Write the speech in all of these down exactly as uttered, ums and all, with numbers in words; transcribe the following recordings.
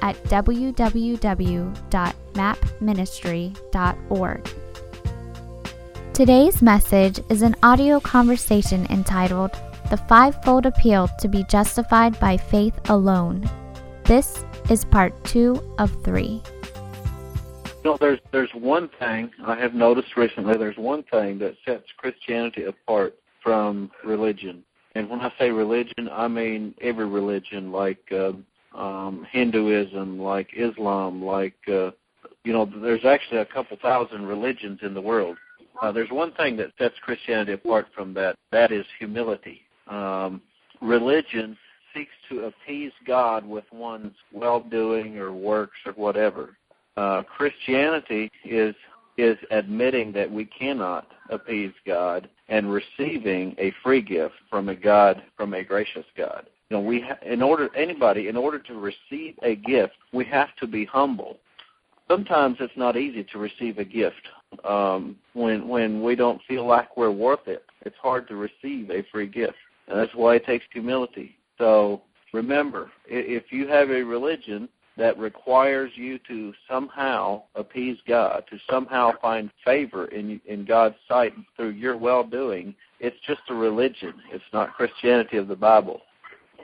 at w w w dot map ministry dot org. Today's message is an audio conversation entitled The Fivefold Appeal to be Justified by Faith Alone. This is part two of three. You know, there's, there's one thing I have noticed recently. There's one thing that sets Christianity apart from religion. And when I say religion, I mean every religion, like uh, um, Hinduism, like Islam, like, uh, you know, there's actually a couple thousand religions in the world. Uh, there's one thing that sets Christianity apart from that. That is humility. Um, religion seeks to appease God with one's well-doing or works or whatever. Uh, Christianity is is admitting that we cannot appease God and receiving a free gift from a God, from a gracious God. You know, we ha- in order anybody in order to receive a gift, we have to be humble. Sometimes it's not easy to receive a gift. Um, when when we don't feel like we're worth it, it's hard to receive a free gift. And that's why it takes humility. So remember, if you have a religion that requires you to somehow appease God, to somehow find favor in in God's sight through your well-doing, it's just a religion. It's not Christianity of the Bible.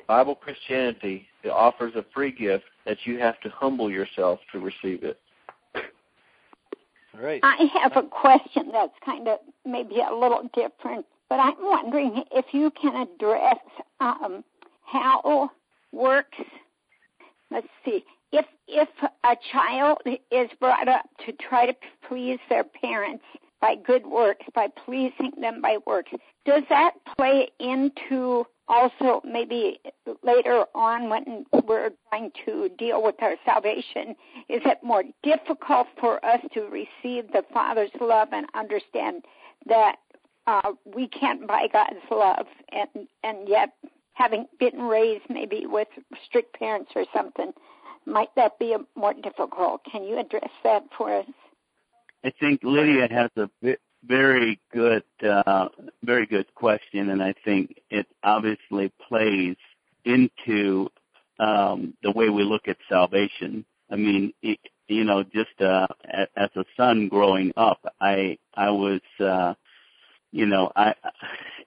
Bible Christianity, it offers a free gift that you have to humble yourself to receive it. All right. I have a question that's kind of maybe a little different, but I'm wondering if you can address um, how works, let's see, if if a child is brought up to try to please their parents by good works, by pleasing them by works, does that play into also maybe later on when we're trying to deal with our salvation? Is it more difficult for us to receive the Father's love and understand that uh, we can't buy God's love, and, and yet having been raised maybe with strict parents or something, might that be more difficult? Can you address that for us? I think Lydia has a bit Very good, uh, very good question, and I think it obviously plays into um, the way we look at salvation. I mean, it, you know, just uh, as a son growing up, I I was, uh, you know, I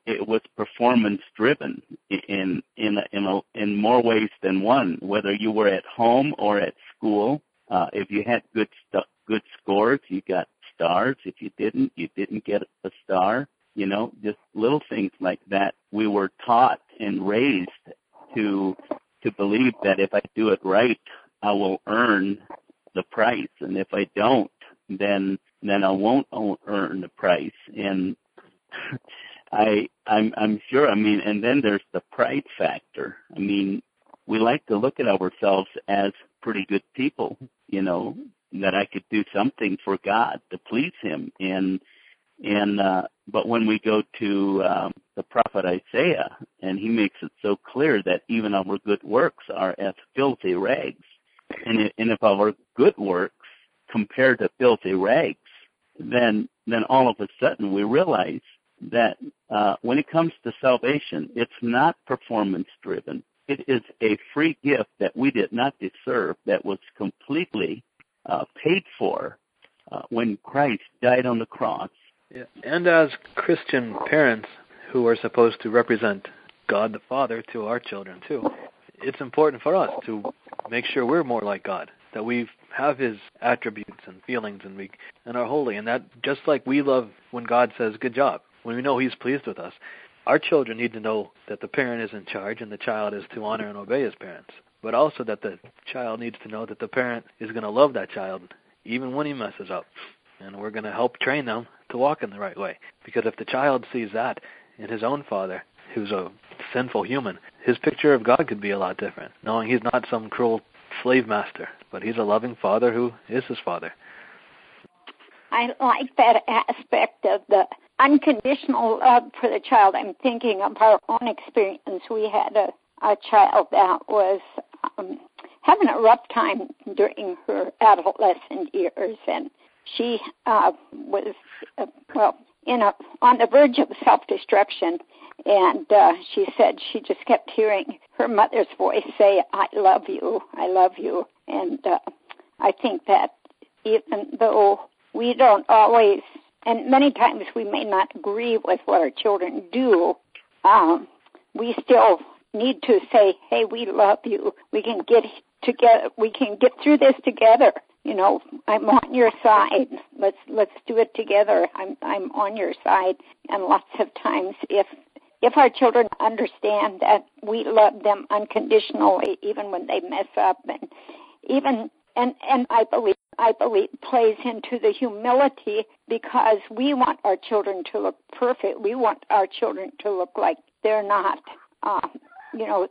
it was performance driven in in a, in a, in more ways than one. Whether you were at home or at school, uh, if you had good st- good scores, you got stars. If you didn't, you didn't get a star, you know, just little things like that. We were taught and raised to to believe that if I do it right, I will earn the price. And if I don't, then then I won't earn the price. And I, I'm, I'm sure, I mean, and then there's the pride factor. I mean, we like to look at ourselves as pretty good people, you know, that I could do something for God to please him. And, and, uh, but when we go to, um, the prophet Isaiah, and he makes it so clear that even our good works are as filthy rags. And if, and if our good works compare to filthy rags, then, then all of a sudden we realize that, uh, when it comes to salvation, it's not performance driven. It is a free gift that we did not deserve, that was completely Uh, paid for uh, when Christ died on the cross. Yeah. And as Christian parents who are supposed to represent God the Father to our children too, it's important for us to make sure we're more like God, that we have his attributes and feelings and we and are holy. And that just like we love when God says, good job, when we know he's pleased with us, our children need to know that the parent is in charge and the child is to honor and obey his parents. But also that the child needs to know that the parent is going to love that child even when he messes up. And we're going to help train them to walk in the right way. Because if the child sees that in his own father, who's a sinful human, his picture of God could be a lot different, knowing he's not some cruel slave master, but he's a loving father who is his father. I like that aspect of the unconditional love for the child. I'm thinking of our own experience. We had a, a child that was um, having a rough time during her adolescent years, and she uh, was, uh, well, in a, on the verge of self-destruction, and uh, she said she just kept hearing her mother's voice say, I love you, I love you. And uh, I think that even though we don't always, and many times we may not agree with what our children do, um, we still need to say, hey, we love you. We can get together. We can get through this together. You know, I'm on your side. Let's let's do it together. I'm I'm on your side. And lots of times, if if our children understand that we love them unconditionally, even when they mess up, and even and and I believe I believe plays into the humility, because we want our children to look perfect. We want our children to look like they're not. Um, you know,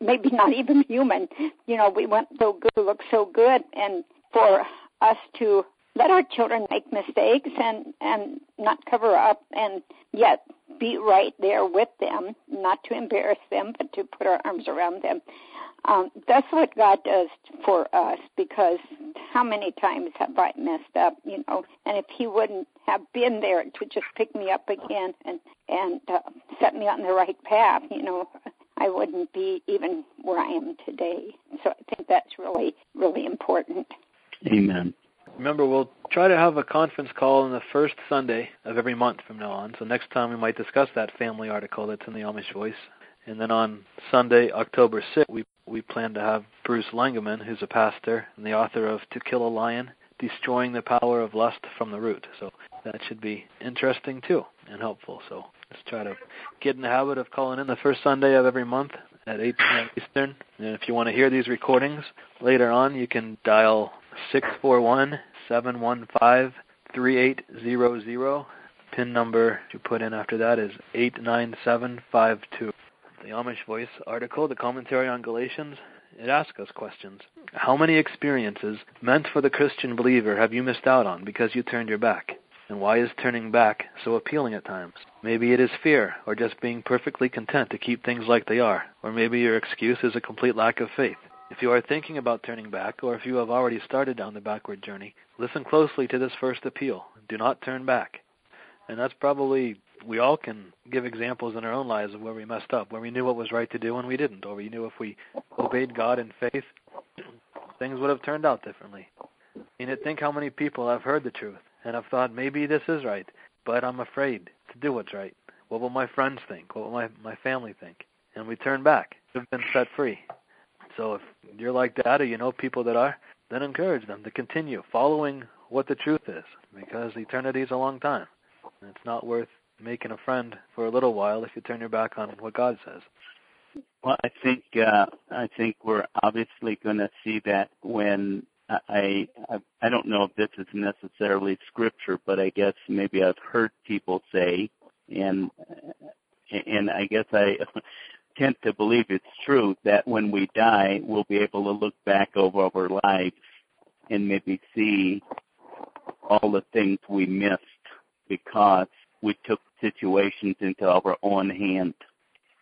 maybe not even human. You know, we want so good to look so good, and for us to let our children make mistakes and, and not cover up, and yet be right there with them, not to embarrass them, but to put our arms around them. Um, that's what God does for us, because how many times have I messed up, you know, and if he wouldn't have been there to just pick me up again and, and uh, set me on the right path, you know, I wouldn't be even where I am today. So I think that's really, really important. Amen. Remember, we'll try to have a conference call on the first Sunday of every month from now on. So next time we might discuss that family article that's in the Amish Voice. And then on Sunday, October sixth, we we plan to have Bruce Langerman, who's a pastor and the author of To Kill a Lion, Destroying the Power of Lust from the Root. So that should be interesting, too, and helpful. So let's try to get in the habit of calling in the first Sunday of every month at eight p.m. Eastern. And if you want to hear these recordings later on, you can dial six four one, seven one five, three eight zero zero. PIN number to put in after that is eight nine seven five two. The Amish Voice article, the commentary on Galatians, it asks us questions. How many experiences meant for the Christian believer have you missed out on because you turned your back? And why is turning back so appealing at times? Maybe it is fear, or just being perfectly content to keep things like they are. Or maybe your excuse is a complete lack of faith. If you are thinking about turning back, or if you have already started down the backward journey, listen closely to this first appeal. Do not turn back. And that's probably, we all can give examples in our own lives of where we messed up, where we knew what was right to do and we didn't, or we knew if we obeyed God in faith, things would have turned out differently. And I think how many people have heard the truth and have thought, maybe this is right, but I'm afraid to do what's right. What will my friends think? What will my, my family think? And we turn back. We've been set free. So if you're like that, or you know people that are, then encourage them to continue following what the truth is, because eternity is a long time. It's not worth making a friend for a little while if you turn your back on what God says. Well, I think uh, I think we're obviously going to see that when I, I I don't know if this is necessarily scripture, but I guess maybe I've heard people say, and and I guess I tend to believe it's true, that when we die, we'll be able to look back over our lives and maybe see all the things we missed, because we took situations into our own hand.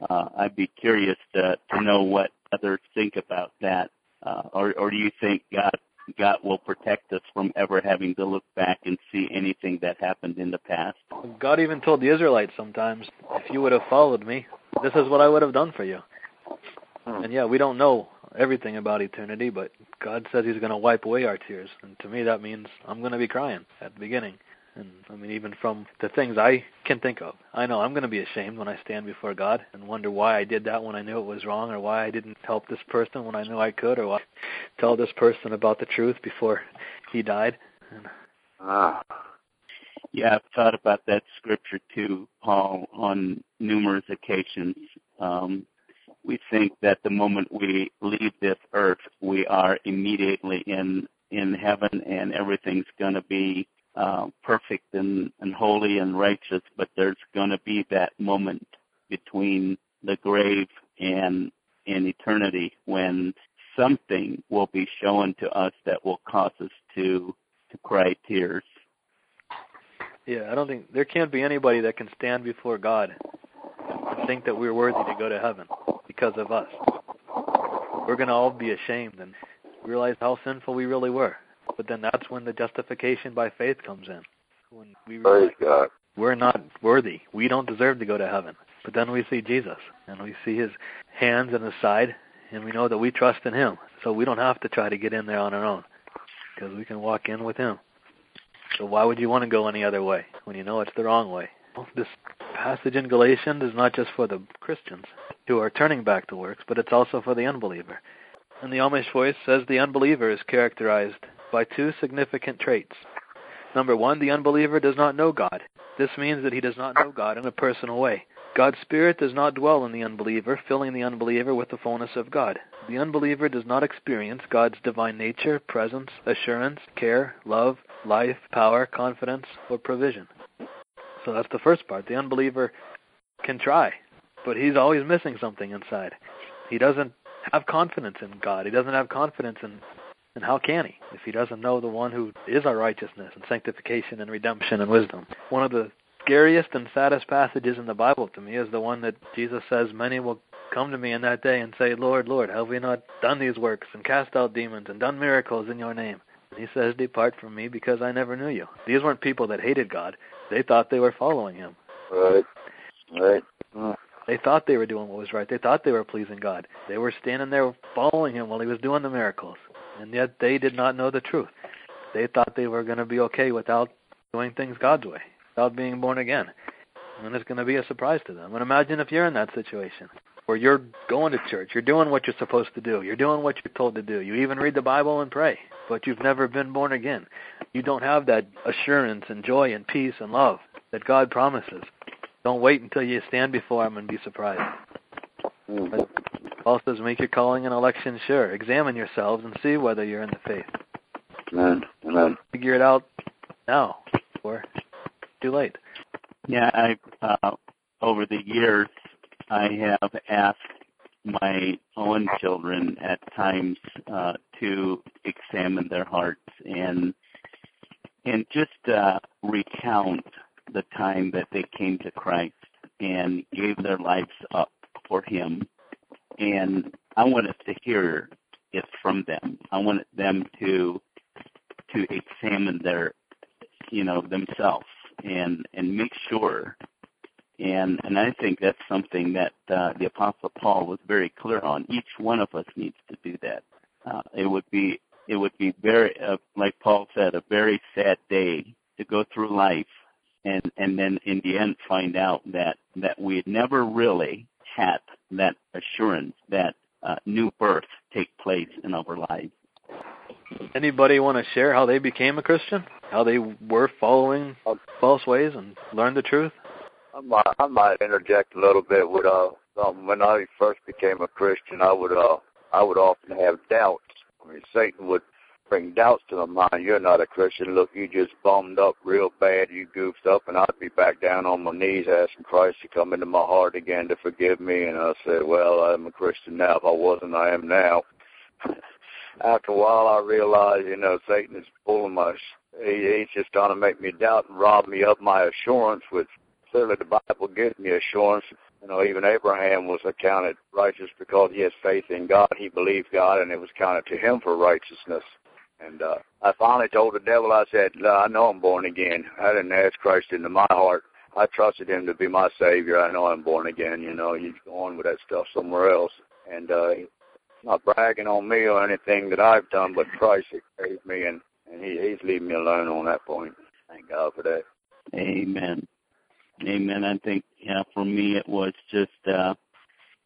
Uh, I'd be curious to, to know what others think about that. Uh, or, or do you think God God will protect us from ever having to look back and see anything that happened in the past? God even told the Israelites sometimes, if you would have followed me, this is what I would have done for you. And yeah, we don't know everything about eternity, but God says he's going to wipe away our tears. And to me, that means I'm going to be crying at the beginning. And I mean, even from the things I can think of, I know I'm going to be ashamed when I stand before God and wonder why I did that when I knew it was wrong, or why I didn't help this person when I knew I could, or why I tell this person about the truth before he died. Ah, yeah, I've thought about that scripture too, Paul, on numerous occasions. Um, we think that the moment we leave this earth, we are immediately in in heaven, and everything's going to be Uh, perfect and, and holy and righteous, but there's going to be that moment between the grave and, and eternity when something will be shown to us that will cause us to to cry tears. Yeah, I don't think there can't be anybody that can stand before God and think that we're worthy to go to heaven because of us. We're going to all be ashamed and realize how sinful we really were. But then that's when the justification by faith comes in. When we realize God, we're not worthy. We don't deserve to go to heaven. But then we see Jesus, and we see his hands and his side, and we know that we trust in him. So we don't have to try to get in there on our own, because we can walk in with him. So why would you want to go any other way when you know it's the wrong way? This passage in Galatians is not just for the Christians who are turning back to works, but it's also for the unbeliever. And the Amish Voice says the unbeliever is characterized by two significant traits. Number one, the unbeliever does not know God. This means that he does not know God in a personal way. God's Spirit does not dwell in the unbeliever, filling the unbeliever with the fullness of God. The unbeliever does not experience God's divine nature, presence, assurance, care, love, life, power, confidence, or provision. So that's the first part. The unbeliever can try, but he's always missing something inside. He doesn't have confidence in God. He doesn't have confidence in, and how can he, if he doesn't know the one who is our righteousness and sanctification and redemption and wisdom? One of the scariest and saddest passages in the Bible to me is the one that Jesus says, "Many will come to me in that day and say, Lord, Lord, have we not done these works and cast out demons and done miracles in your name?" And he says, "Depart from me, because I never knew you." These weren't people that hated God. They thought they were following him. Right. Right. Mm. They thought they were doing what was right. They thought they were pleasing God. They were standing there following him while he was doing the miracles. And yet they did not know the truth. They thought they were going to be okay without doing things God's way, without being born again. And it's going to be a surprise to them. And imagine if you're in that situation where you're going to church, you're doing what you're supposed to do, you're doing what you're told to do, you even read the Bible and pray, but you've never been born again. You don't have that assurance and joy and peace and love that God promises. Don't wait until you stand before him and be surprised. But Paul says, make your calling and election sure. Examine yourselves and see whether you're in the faith. Amen. Amen. Figure it out now, or too late. Yeah, I uh, over the years, I have asked my own children at times uh, to examine their hearts and and just uh, recount the time that they came to Christ and gave their lives up for him. And I wanted to hear it from them. I wanted them to to examine their, you know, themselves. And, and make sure, and and I think that's something that uh, the Apostle Paul was very clear on. Each one of us needs to do that. Uh, it would be it would be very, uh, like Paul said, a very sad day to go through life, and, and then in the end find out that that we had never really had that assurance, that uh, new birth take place in our lives. Anybody want to share how they became a Christian? How they were following false ways and learned the truth? I might, I might interject a little bit with uh, something. When I first became a Christian, I would uh, I would often have doubts. I mean, Satan would bring doubts to my mind. You're not a Christian. Look, you just bummed up real bad. You goofed up, and I'd be back down on my knees asking Christ to come into my heart again to forgive me. And I said, well, I'm a Christian now. If I wasn't, I am now. After a while, I realized, you know, Satan is pulling my, he, he's just trying to make me doubt and rob me of my assurance, which clearly the Bible gives me assurance. You know, even Abraham was accounted righteous because he has faith in God. He believed God, and it was counted to him for righteousness. And uh, I finally told the devil, I said, no, I know I'm born again. I didn't ask Christ into my heart. I trusted him to be my Savior. I know I'm born again. You know, he's going with that stuff somewhere else. And uh not bragging on me or anything that I've done, but Christ saved me, and, and he, he's leaving me alone on that point. Thank God for that. Amen. Amen. I think, yeah, for me it was just uh,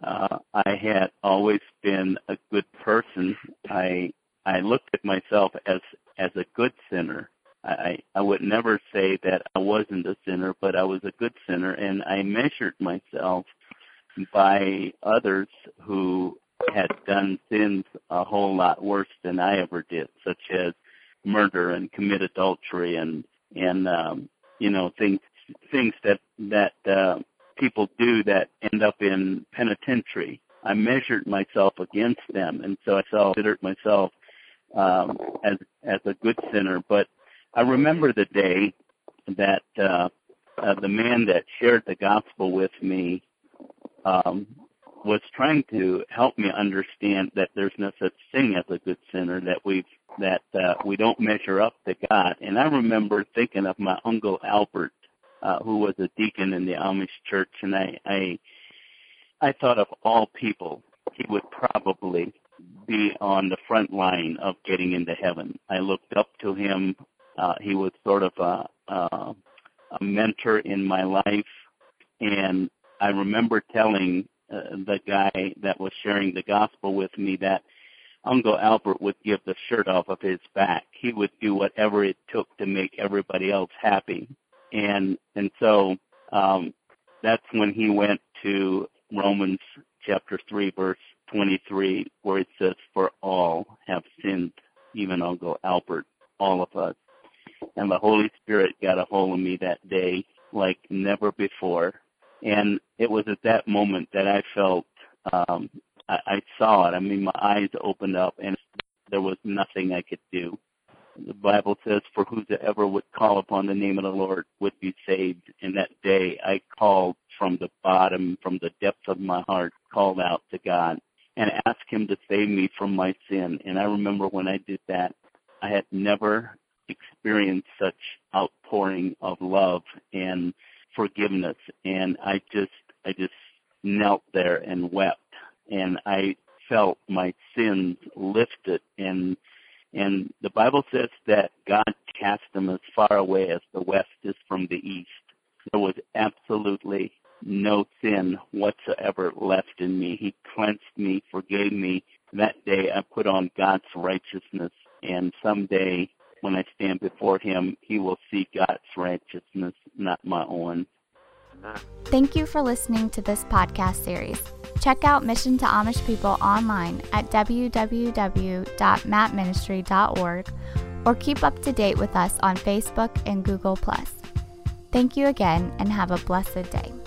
uh, I had always been a good person. I I looked at myself as, as a good sinner. I, I would never say that I wasn't a sinner, but I was a good sinner, and I measured myself by others who had done sins a whole lot worse than I ever did, such as murder and commit adultery and and um, you know things things that that uh, people do that end up in penitentiary. I measured myself against them, and so I considered myself um, as as a good sinner. But I remember the day that uh, uh, the man that shared the gospel with me um, was trying to help me understand that there's no such thing as a good sinner, that we've that uh, we don't measure up to God. And I remember thinking of my Uncle Albert, uh, who was a deacon in the Amish church, and I, I I thought of all people, he would probably be on the front line of getting into heaven. I looked up to him. Uh, he was sort of a, uh, a mentor in my life. And I remember telling uh, the guy that was sharing the gospel with me that Uncle Albert would give the shirt off of his back. He would do whatever it took to make everybody else happy. And and so um, that's when he went to Romans chapter three, verse twenty-three, where it says, "For all have sinned, even Uncle Albert, all of us." And the Holy Spirit got a hold of me that day like never before. And it was at that moment that I felt, um, I, I saw it. I mean, my eyes opened up, and there was nothing I could do. The Bible says, "For whosoever would call upon the name of the Lord would be saved." And that day I called from the bottom, from the depths of my heart, called out to God and asked him to save me from my sin. And I remember when I did that, I had never experienced such outpouring of love and forgiveness. And I just, I just knelt there and wept, and I felt my sins lifted. And And the Bible says that God cast them as far away as the west is from the east. There was absolutely no sin whatsoever left in me. He cleansed me, forgave me. That day I put on God's righteousness, and someday when I stand before him, he will see God's righteousness, not my own. Thank you for listening to this podcast series. Check out Mission to Amish People online at w w w dot map ministry dot org, or keep up to date with us on Facebook and Google Plus. Thank you again, and have a blessed day.